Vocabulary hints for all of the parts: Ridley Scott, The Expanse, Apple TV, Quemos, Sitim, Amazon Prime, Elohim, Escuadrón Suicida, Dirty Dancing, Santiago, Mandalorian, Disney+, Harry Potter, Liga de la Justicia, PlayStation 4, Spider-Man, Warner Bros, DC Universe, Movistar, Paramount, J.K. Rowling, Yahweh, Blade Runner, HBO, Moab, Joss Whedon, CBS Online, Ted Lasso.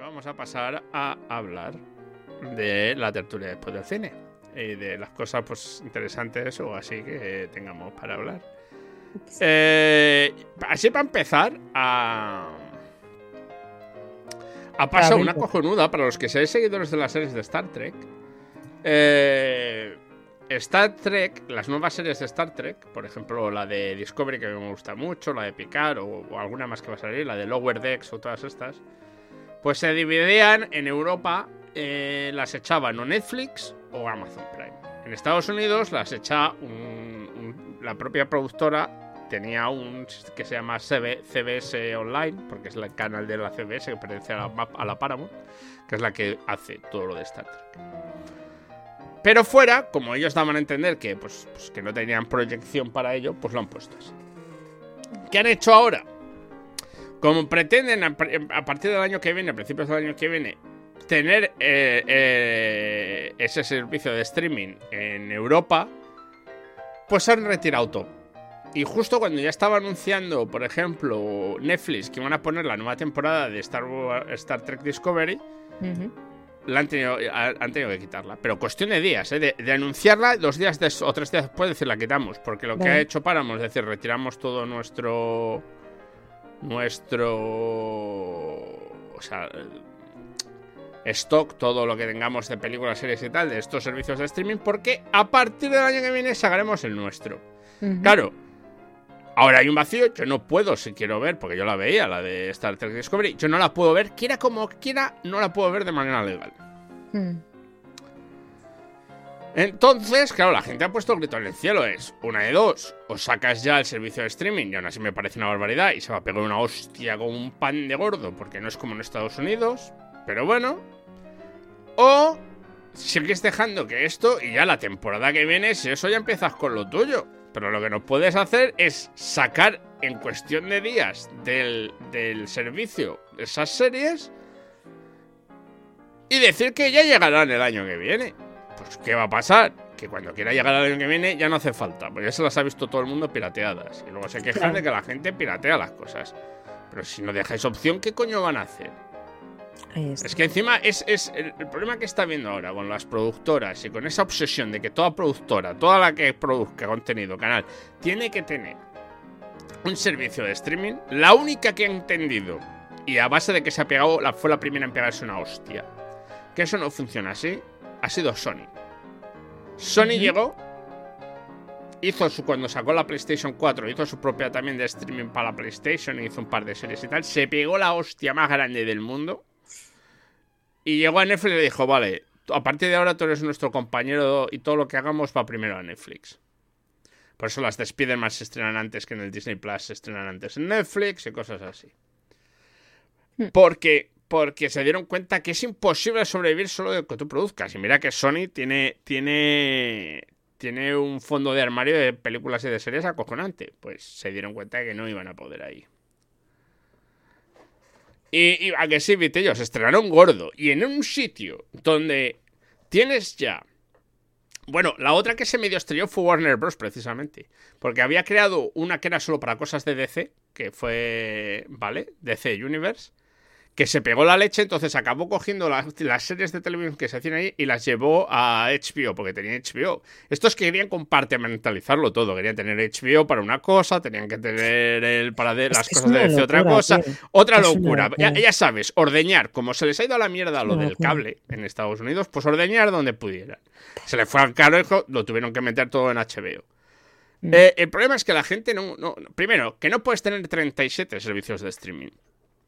porque vamos a pasar a hablar de la tertulia después del cine y de las cosas pues interesantes o así que tengamos para hablar. Así para empezar ha pasado una cojonuda para los que seáis seguidores de las series de Star Trek. Star Trek, las nuevas series de Star Trek, por ejemplo la de Discovery, que me gusta mucho, la de Picard o alguna más que va a salir, la de Lower Decks o todas estas, pues se dividían en Europa, las echaban o Netflix o Amazon Prime. En Estados Unidos las echa la propia productora, tenía un que se llama CBS Online, porque es el canal de la CBS que pertenece a la Paramount, que es la que hace todo lo de Star Trek. Pero fuera, como ellos daban a entender que, pues, que no tenían proyección para ello, pues lo han puesto así. ¿Qué han hecho ahora? Como pretenden, a partir del año que viene, a principios del año que viene, tener ese servicio de streaming en Europa, pues han retirado todo. Y justo cuando ya estaba anunciando, por ejemplo, Netflix, que iban a poner la nueva temporada de Star Trek Discovery, uh-huh, han tenido que quitarla. Pero cuestión de días, de anunciarla, 2 días o 3 días después decir la quitamos. Porque lo que ha hecho Paramount es decir, retiramos todo nuestro stock, todo lo que tengamos de películas, series y tal, de estos servicios de streaming, porque a partir del año que viene sacaremos el nuestro. Uh-huh. Claro, ahora hay un vacío. Yo no puedo, si quiero ver, porque yo la veía, la de Star Trek Discovery, yo no la puedo ver, quiera como quiera, no la puedo ver de manera legal. Entonces, claro, la gente ha puesto el grito en el cielo. Es una de dos: o sacas ya el servicio de streaming, y aún así me parece una barbaridad, y se va a pegar una hostia con un pan de gordo, porque no es como en Estados Unidos, pero bueno. O sigues dejando que esto, y ya la temporada que viene, si eso, ya empiezas con lo tuyo. Pero lo que no puedes hacer es sacar en cuestión de días del servicio esas series y decir que ya llegarán el año que viene. Pues ¿qué va a pasar? Que cuando quiera llegar el año que viene ya no hace falta, porque ya se las ha visto todo el mundo pirateadas. Y luego se quejan de que la gente piratea las cosas. Pero si no dejáis opción, ¿qué coño van a hacer? Es que encima es el problema que está habiendo ahora con las productoras y con esa obsesión de que toda productora, toda la que produzca contenido, canal, tiene que tener un servicio de streaming. La única que ha entendido, y a base de que se ha pegado, fue la primera en pegarse una hostia, que eso no funciona así, ha sido Sony. Sony llegó, cuando sacó la PlayStation 4, hizo su propia también de streaming para la PlayStation, hizo un par de series y tal, se pegó la hostia más grande del mundo. Y llegó a Netflix y le dijo: vale, a partir de ahora tú eres nuestro compañero y todo lo que hagamos va primero a Netflix. Por eso las de Spider-Man se estrenan antes que en el Disney+, se estrenan antes en Netflix y cosas así. Porque se dieron cuenta que es imposible sobrevivir solo de lo que tú produzcas. Y mira que Sony tiene un fondo de armario de películas y de series acojonante. Pues se dieron cuenta de que no iban a poder ahí. Y a que sí, Vitello, se estrenaron gordo. Y en un sitio donde tienes ya... Bueno, la otra que se medio estrelló fue Warner Bros, precisamente. Porque había creado una que era solo para cosas de DC, que fue... ¿Vale? DC Universe. Que se pegó la leche, entonces acabó cogiendo las series de televisión que se hacían ahí y las llevó a HBO, porque tenía HBO. Estos querían compartimentalizarlo todo. Querían tener HBO para una cosa, tenían que tener las cosas de DC otra cosa. Tío. Otra locura. Ya sabes, ordeñar. Como se les ha ido a la mierda lo del cable en Estados Unidos, pues ordeñar donde pudieran. Se les fue al carajo, lo tuvieron que meter todo en HBO. El problema es que la gente no... Primero, que no puedes tener 37 servicios de streaming.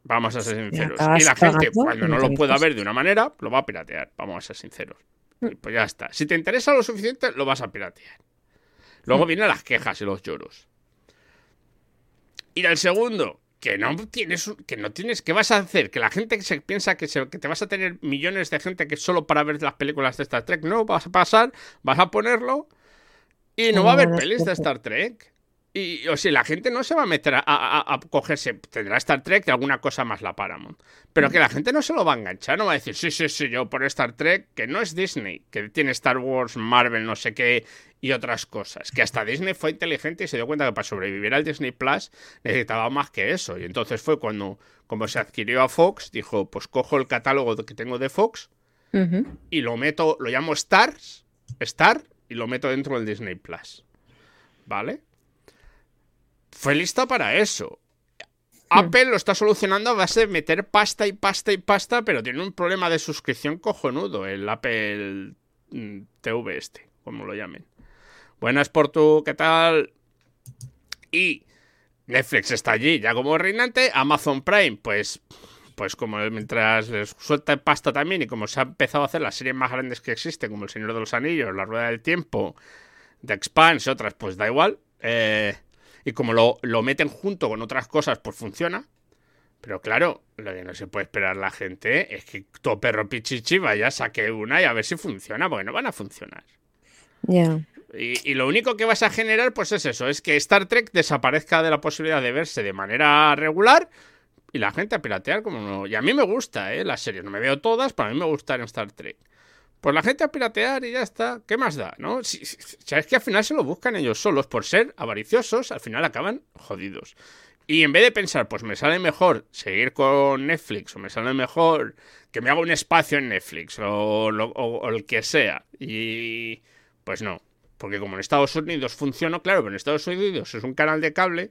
Vamos a ser sinceros. Y la gente, cuando no lo pueda ver de una manera, lo va a piratear. Vamos a ser sinceros. Y pues ya está. Si te interesa lo suficiente, lo vas a piratear. Luego vienen las quejas y los lloros. Y el segundo, que vas a hacer que la gente que se piensa que te vas a tener millones de gente que solo para ver las películas de Star Trek, no, vas a ponerlo y no va a haber pelis de Star Trek. Y, o sea, la gente no se va a meter a cogerse. Tendrá Star Trek y alguna cosa más la Paramount. Pero que la gente no se lo va a enganchar. No va a decir, sí, yo por Star Trek, que no es Disney, que tiene Star Wars, Marvel, no sé qué, y otras cosas. Que hasta Disney fue inteligente y se dio cuenta que para sobrevivir al Disney Plus necesitaba más que eso. Y entonces fue cuando, como se adquirió a Fox, dijo, pues cojo el catálogo que tengo de Fox y lo meto, lo llamo Star, y lo meto dentro del Disney Plus. ¿Vale? Fue lista para eso. Apple lo está solucionando a base de meter pasta y pasta y pasta, pero tiene un problema de suscripción cojonudo, el Apple TV este, como lo llamen. Buenas por tu, ¿qué tal? Y Netflix está allí, ya como reinante. Amazon Prime, pues como mientras les suelta pasta también, y como se ha empezado a hacer las series más grandes que existen, como El Señor de los Anillos, La Rueda del Tiempo, The Expanse y otras, pues da igual. Y como lo meten junto con otras cosas, pues funciona. Pero claro, lo que no se puede esperar la gente es que todo perro pichichi vaya, saque una y a ver si funciona, porque no van a funcionar. Ya. Yeah. Y lo único que vas a generar, pues es eso, es que Star Trek desaparezca de la posibilidad de verse de manera regular y la gente a piratear como no. Y a mí me gusta, las series, no me veo todas, pero a mí me gusta en Star Trek. Pues la gente a piratear y ya está. ¿Qué más da, no? Si es que al final se lo buscan ellos solos. Por ser avariciosos, al final acaban jodidos. Y en vez de pensar, pues me sale mejor seguir con Netflix, o me sale mejor que me haga un espacio en Netflix, o el que sea. Y pues no. Porque como en Estados Unidos funcionó, claro, pero en Estados Unidos es un canal de cable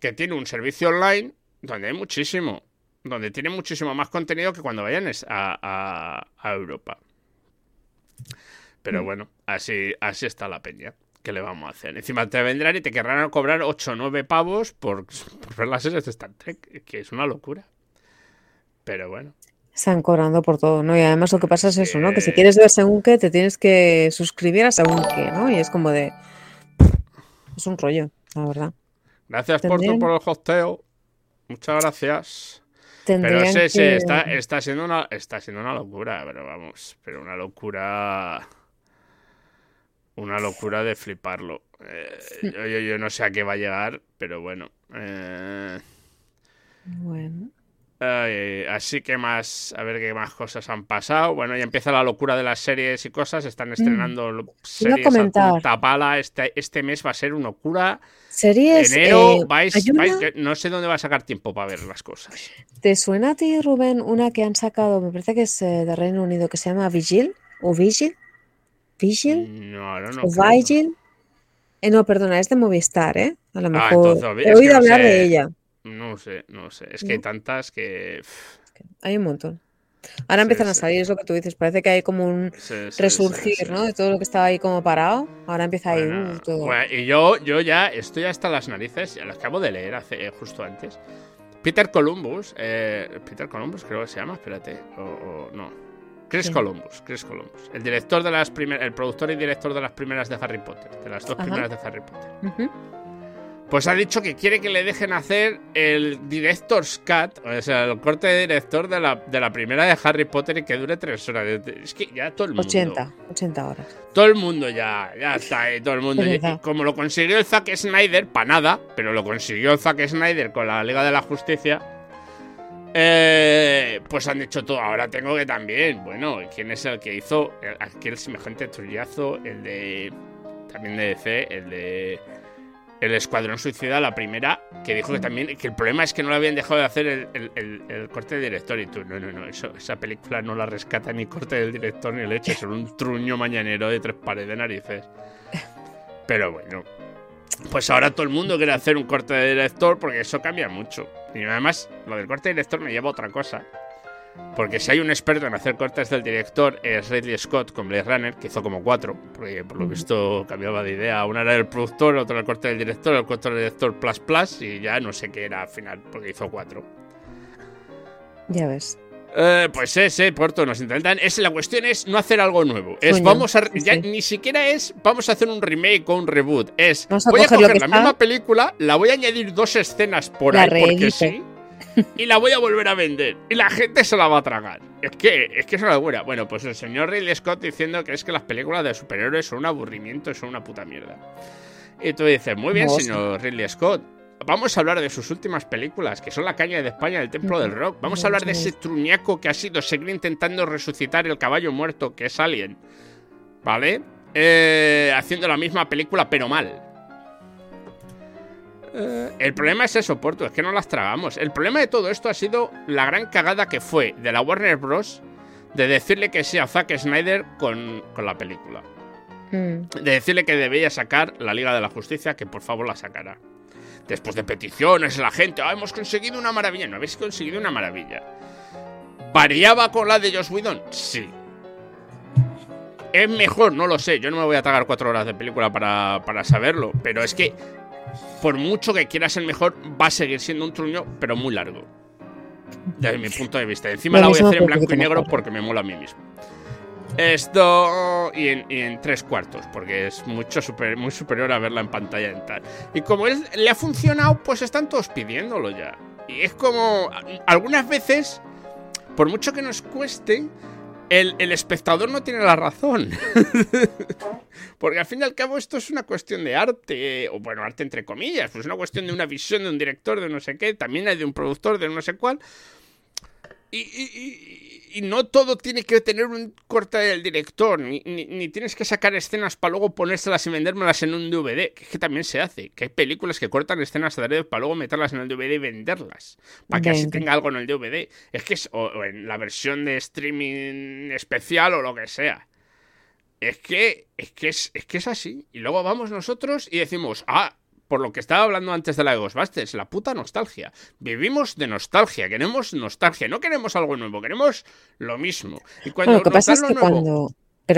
que tiene un servicio online donde hay muchísimo. Donde tiene muchísimo más contenido que cuando vayan a Europa. Pero bueno, así está la peña. ¿Qué le vamos a hacer? Encima te vendrán y te querrán cobrar 8 o 9 pavos por ver las series de Star Trek, que es una locura. Pero bueno. Están cobrando por todo, ¿no? Y además lo que pasa es eso, ¿no? Que si quieres ver según qué, te tienes que suscribir a según qué, ¿no? Y es como de... Es un rollo, la verdad. Gracias, Porto, por el hosteo. Muchas gracias. Pero sí, que... está siendo una locura, pero vamos, pero una locura de fliparlo. Yo no sé a qué va a llegar, pero bueno. Bueno. Así que más, a ver qué más cosas han pasado. Bueno, ya empieza la locura de las series y cosas. Están estrenando series a punta pala. Este mes va a ser una locura. Series. Enero, no sé dónde va a sacar tiempo para ver las cosas. ¿Te suena a ti, Rubén, una que han sacado, me parece que es de Reino Unido, que se llama Vigil? ¿O Vigil? ¿Vigil? No. No, perdona, es de Movistar, ¿eh? A lo mejor. Entonces, he oído hablar de ella. No sé. Es que hay tantas que... Hay un montón. Ahora empiezan a salir, es lo que tú dices. Parece que hay como un resurgir, ¿no? De todo lo que estaba ahí como parado. Ahora empieza ahí todo. Bueno, y yo ya estoy hasta las narices. Lo acabo de leer justo antes. Peter Columbus creo que se llama, espérate. O no. Chris Columbus. El productor y director de las primeras de Harry Potter. De las dos primeras de Harry Potter. Pues ha dicho que quiere que le dejen hacer el director's cut, o sea, el corte de director de la primera de Harry Potter, y que dure 3 horas. Es que ya todo el mundo... 80 horas. Todo el mundo ya está ahí, todo el mundo. Y como lo consiguió el Zack Snyder, para nada, pero lo consiguió el Zack Snyder con la Liga de la Justicia, pues han dicho todo, ahora tengo que también... Bueno, ¿quién es el que hizo aquel semejante trullazo? El de... También de DC, el de... El Escuadrón Suicida, la primera, que dijo que también que el problema es que no le habían dejado de hacer el corte de director. Y tú, no, esa película no la rescata ni corte del director ni leche, son un truño mañanero de 3 pares de narices. Pero bueno, pues ahora todo el mundo quiere hacer un corte de director porque eso cambia mucho. Y además, lo del corte de director me lleva a otra cosa. Porque si hay un experto en hacer cortes del director es Ridley Scott con Blade Runner, que hizo como 4, porque por lo visto cambiaba de idea. Una era el productor, otra el corte del director, el corte del director plus, y ya no sé qué era al final, porque hizo 4. Ya ves. Pues Porto, nos intentan... La cuestión es no hacer algo nuevo. Ni siquiera es vamos a hacer un remake o un reboot. Voy a coger la misma película, la voy a añadir 2 escenas por la ahí, porque sí... Y la voy a volver a vender. Y la gente se la va a tragar. Es que es una locura. Bueno, pues el señor Ridley Scott diciendo que las películas de superhéroes son un aburrimiento y son una puta mierda. Y tú dices, muy bien, señor Ridley Scott, vamos a hablar de sus últimas películas, que son La Caña de España, El Templo del Rock. Vamos a hablar de ese truñaco que ha sido seguir intentando resucitar el caballo muerto, que es Alien, ¿vale? Haciendo la misma película, pero mal. El problema es eso, Porto, es que no las tragamos. El problema de todo esto ha sido la gran cagada que fue de la Warner Bros. De decirle que sea Zack Snyder con la película. De decirle que debía sacar la Liga de la Justicia, que por favor la sacara. Después de peticiones, la gente, hemos conseguido una maravilla. ¿No habéis conseguido una maravilla? ¿Variaba con la de Joss Whedon? Sí. ¿Es mejor? No lo sé. Yo no me voy a tragar 4 horas de película para saberlo. Pero es que, por mucho que quieras el mejor, va a seguir siendo un truño, pero muy largo. Desde mi punto de vista. Encima la voy a hacer en blanco y negro porque me mola a mí mismo. Esto y en 3/4, porque es muy superior a verla en pantalla en tal. Y como le ha funcionado, pues están todos pidiéndolo ya. Y es como, algunas veces, por mucho que nos cueste, el espectador no tiene la razón. Porque al fin y al cabo esto es una cuestión de arte, o bueno, arte entre comillas, pues una cuestión de una visión de un director, de no sé qué, también hay de un productor, de no sé cuál. Y no todo tiene que tener un corte del director, ni tienes que sacar escenas para luego ponérselas y vendérmelas en un DVD, que es que también se hace, que hay películas que cortan escenas de DVD para luego meterlas en el DVD y venderlas, para que así tenga algo en el DVD, es que es, o en la versión de streaming especial o lo que sea. Es que es así, y luego vamos nosotros y decimos, por lo que estaba hablando antes de la de Ghostbusters, la puta nostalgia. Vivimos de nostalgia, queremos nostalgia, no queremos algo nuevo, queremos lo mismo. Y cuando lo que pasa es que nuevo,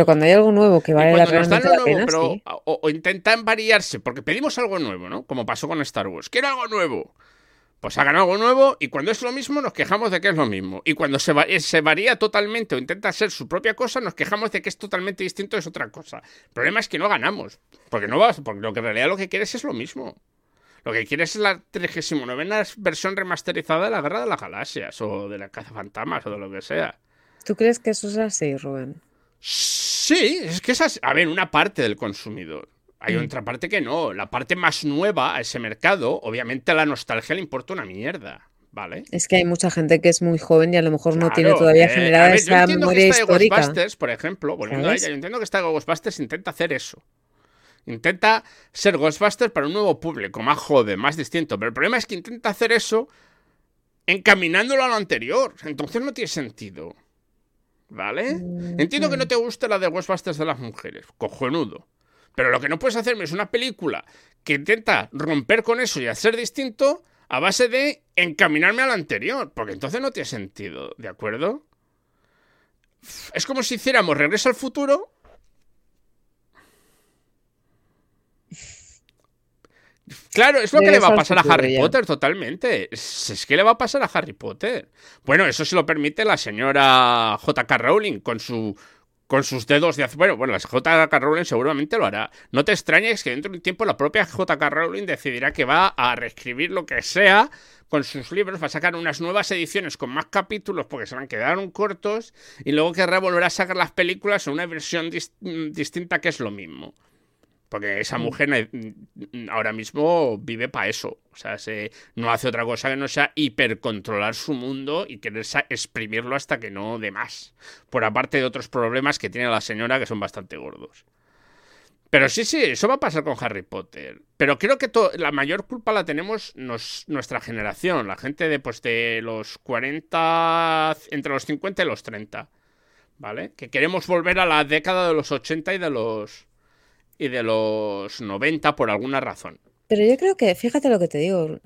cuando hay algo nuevo que vale la pena, sí. o intentan variarse, porque pedimos algo nuevo, ¿no? Como pasó con Star Wars, quiero algo nuevo. Pues hagan algo nuevo, y cuando es lo mismo nos quejamos de que es lo mismo. Y cuando se varía totalmente o intenta ser su propia cosa, nos quejamos de que es totalmente distinto, es otra cosa. El problema es que no ganamos, porque lo que en realidad lo que quieres es lo mismo. Lo que quieres es la 39ª versión remasterizada de la Guerra de las Galaxias, o de la Cazafantasmas, o de lo que sea. ¿Tú crees que eso es así, Rubén? Sí, es que es así. A ver, una parte del consumidor. Hay otra parte que no. La parte más nueva a ese mercado, obviamente a la nostalgia le importa una mierda, ¿vale? Es que hay mucha gente que es muy joven y a lo mejor no tiene todavía generada esa memoria histórica. De Ghostbusters, por ejemplo, volviendo a ella, yo entiendo que esta de Ghostbusters intenta hacer eso. Intenta ser Ghostbusters para un nuevo público, más joven, más distinto. Pero el problema es que intenta hacer eso encaminándolo a lo anterior. Entonces no tiene sentido, ¿vale? Entiendo que no te guste la de Ghostbusters de las mujeres. Cojonudo. Pero lo que no puedes hacerme es una película que intenta romper con eso y hacer distinto a base de encaminarme a la anterior, porque entonces no tiene sentido, ¿de acuerdo? Es como si hiciéramos Regreso al Futuro. Claro, es lo que le va a pasar a Harry Potter totalmente. Es que le va a pasar a Harry Potter. Bueno, eso se lo permite la señora J.K. Rowling con sus dedos de acero. Bueno, la J.K. Rowling seguramente lo hará. No te extrañes que dentro de un tiempo la propia J.K. Rowling decidirá que va a reescribir lo que sea con sus libros, va a sacar unas nuevas ediciones con más capítulos porque se van quedaron cortos, y luego querrá volver a sacar las películas en una versión distinta que es lo mismo. Porque esa mujer ahora mismo vive para eso. O sea, no hace otra cosa que no sea hipercontrolar su mundo y querer exprimirlo hasta que no dé más. Por aparte de otros problemas que tiene la señora que son bastante gordos. Pero sí, eso va a pasar con Harry Potter. Pero creo que la mayor culpa la tenemos nuestra generación. La gente de los 40, entre los 50 y los 30. ¿Vale? Que queremos volver a la década de los 80 y de los 90 por alguna razón. Pero yo creo que, fíjate lo que te digo,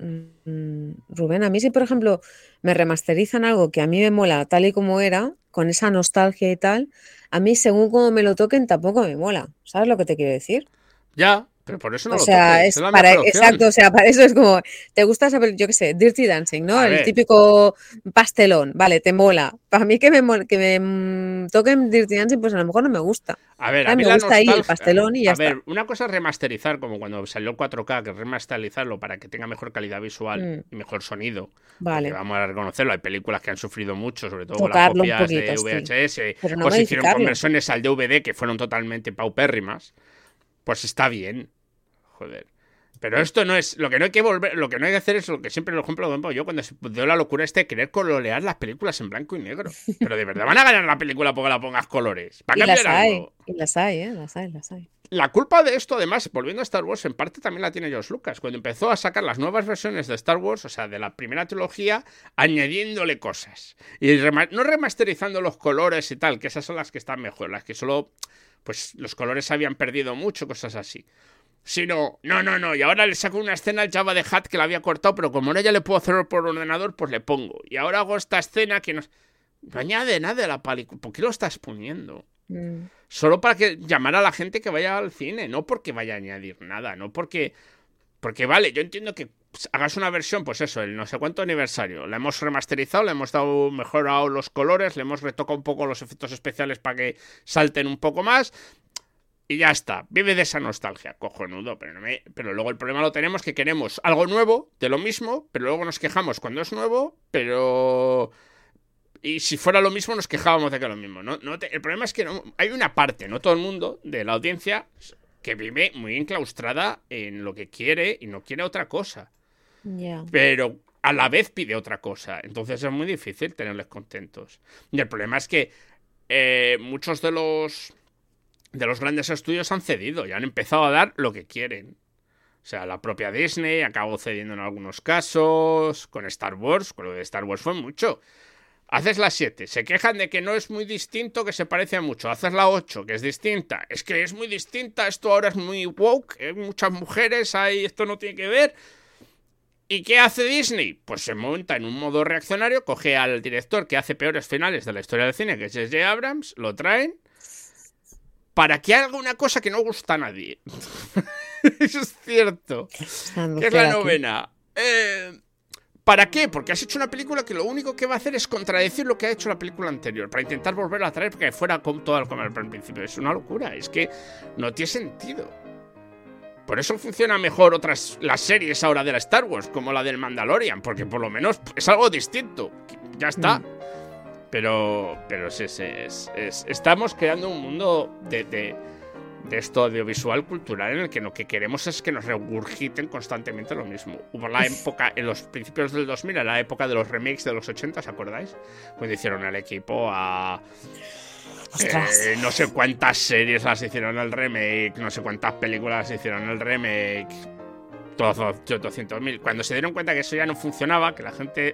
Rubén, a mí si por ejemplo me remasterizan algo que a mí me mola tal y como era, con esa nostalgia y tal, a mí según como me lo toquen tampoco me mola, ¿sabes lo que te quiero decir? Ya, pero por eso no lo toques. Es la mejor opción. Exacto, para eso es como, te gusta saber, yo qué sé, Dirty Dancing, ¿no? El típico pastelón, vale, te mola. Para mí que me toquen Dirty Dancing, pues a lo mejor no me gusta. A ver, a mí me gusta ahí el pastelón y ya está. A ver, una cosa es remasterizar, como cuando salió el 4K, que es remasterizarlo para que tenga mejor calidad visual y mejor sonido. Vale. Vamos a reconocerlo, hay películas que han sufrido mucho, sobre todo tocarlo con las copias de VHS, sí. No, o se hicieron conversiones al DVD que fueron totalmente paupérrimas. Pues está bien. joder. Pero esto no es... Lo que no hay que volver... Lo que no hay que hacer es lo que siempre, por ejemplo, yo cuando doy la locura de querer colorear las películas en blanco y negro. Pero de verdad van a ganar la película porque la pongas colores. ¿Para cambiar algo? Y las hay, las hay. La culpa de esto, además, volviendo a Star Wars, en parte también la tiene George Lucas. Cuando empezó a sacar las nuevas versiones de Star Wars, o sea, de la primera trilogía, añadiéndole cosas. Y no remasterizando los colores y tal, que esas son las que están mejor. Las que solo... Pues los colores habían perdido mucho, cosas así. Sino, no, y ahora le saco una escena al Jabba the Hutt que la había cortado, pero como no ya le puedo hacer por ordenador, pues le pongo. Y ahora hago esta escena que no añade nada a la película. ¿Por qué lo estás poniendo? Solo para que llamar a la gente que vaya al cine, no porque vaya a añadir nada, no porque... Porque vale, yo entiendo que hagas una versión, pues eso, el no sé cuánto aniversario. La hemos remasterizado, le hemos dado mejorado los colores, le hemos retocado un poco los efectos especiales para que salten un poco más... Y ya está, vive de esa nostalgia, cojonudo, pero luego el problema lo tenemos que queremos algo nuevo, de lo mismo, pero luego nos quejamos cuando es nuevo, pero... Y si fuera lo mismo nos quejábamos de que lo mismo. El problema es que no, hay una parte, no todo el mundo, de la audiencia que vive muy enclaustrada en lo que quiere y no quiere otra cosa. Yeah. Pero a la vez pide otra cosa, entonces es muy difícil tenerles contentos. Y el problema es que muchos de los... grandes estudios han cedido y han empezado a dar lo que quieren. O sea, la propia Disney acabó cediendo en algunos casos, con Star Wars, con lo de Star Wars fue mucho. Haces la 7, se quejan de que no es muy distinto, que se parece a mucho. Haces la 8, que es distinta. Es que es muy distinta, esto ahora es muy woke, hay muchas mujeres, hay esto no tiene que ver. ¿Y qué hace Disney? Pues se monta en un modo reaccionario, coge al director que hace peores finales de la historia del cine, que es J.J. Abrams, lo traen... Para que haga una cosa que no gusta a nadie. Eso es cierto. Que es la novena. ¿Para qué? Porque has hecho una película que lo único que va a hacer es contradecir lo que ha hecho la película anterior. Para intentar volverla a traer porque fuera con todo el comer al principio. Es una locura. Es que no tiene sentido. Por eso funcionan mejor las series ahora de la Star Wars, como la del Mandalorian. Porque por lo menos es algo distinto. Ya está. Pero sí, estamos creando un mundo de esto audiovisual cultural en el que lo que queremos es que nos regurgiten constantemente lo mismo. Hubo la época, en los principios del 2000, en la época de los remakes de los 80, ¿os acordáis? Cuando hicieron al equipo a... no sé cuántas series las hicieron el remake, no sé cuántas películas las hicieron el remake, todos 800.000. Cuando se dieron cuenta que eso ya no funcionaba, que la gente...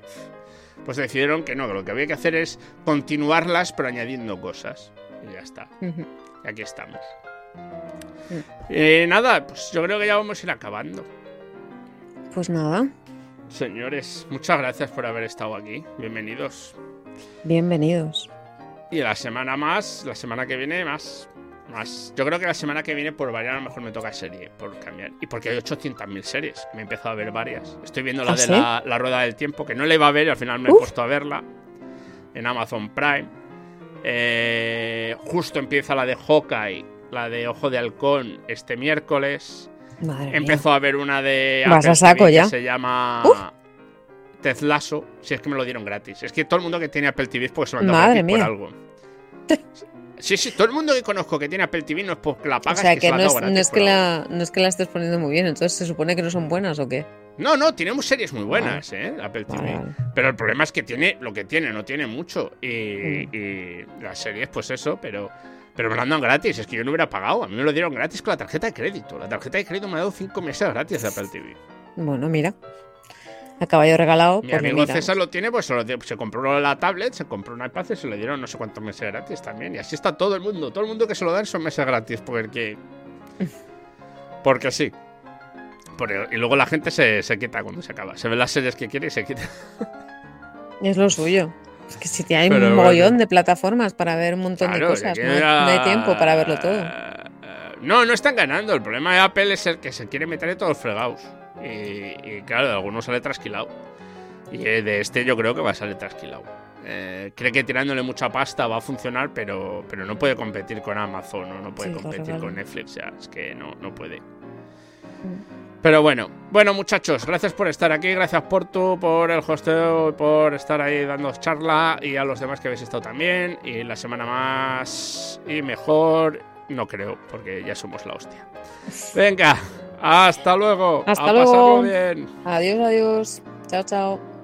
Pues decidieron que no, que lo que había que hacer es continuarlas, pero añadiendo cosas. Y ya está. Y aquí estamos. Nada, pues yo creo que ya vamos a ir acabando. Pues nada. Señores, muchas gracias por haber estado aquí. Bienvenidos. Bienvenidos. Y la semana que viene más. Yo creo que la semana que viene, por variar, a lo mejor me toca serie, por cambiar. Y porque hay 800.000 series, me he empezado a ver varias. Estoy viendo la de la Rueda del Tiempo, que no la iba a ver y al final me he puesto a verla en Amazon Prime. Justo empieza la de Hawkeye, la de Ojo de Halcón, este miércoles. Madre Empezó mía. A ver una de Apple TV, saco ya. Que se llama Ted Lasso, si es que me lo dieron gratis. Es que todo el mundo que tiene Apple TV es porque se lo han dado gratis por algo. Sí, todo el mundo que conozco que tiene Apple TV no es porque la pagas. O sea, que no es que la estés poniendo muy bien, entonces ¿se supone que no son buenas o qué? No, tenemos series muy buenas, Apple TV. Pero el problema es que tiene lo que tiene, no tiene mucho. Y las series, pues eso, pero me lo han dado gratis, es que yo no hubiera pagado. A mí me lo dieron gratis con la tarjeta de crédito. La tarjeta de crédito me ha dado 5 meses gratis de Apple TV. Bueno, mira. A caballo regalado. Mi amigo César lo tiene, pues se compró la tablet, se compró un iPad y se le dieron no sé cuántos meses gratis también. Y así está todo el mundo. Todo el mundo que se lo dan son meses gratis porque sí. Y luego la gente se quita cuando se acaba. Se ven las series que quiere y se quita. Es lo suyo. Es que si hay un mogollón de plataformas para ver un montón de cosas, no hay tiempo para verlo todo. No están ganando. El problema de Apple es el que se quiere meter en todos los fregados. Y claro, alguno sale trasquilado. Y de este yo creo que va a salir trasquilado. Cree que tirándole mucha pasta va a funcionar, pero no puede competir con Amazon, no puede competir con Netflix. Ya, es que no puede. Pero bueno, muchachos, gracias por estar aquí, gracias Portu por el hosteo, por estar ahí dando charla, y a los demás que habéis estado también. Y la semana más y mejor, no creo, porque ya somos la hostia. Venga, Hasta luego. Hasta luego. A pasarlo bien. Adiós, adiós. Chao, chao.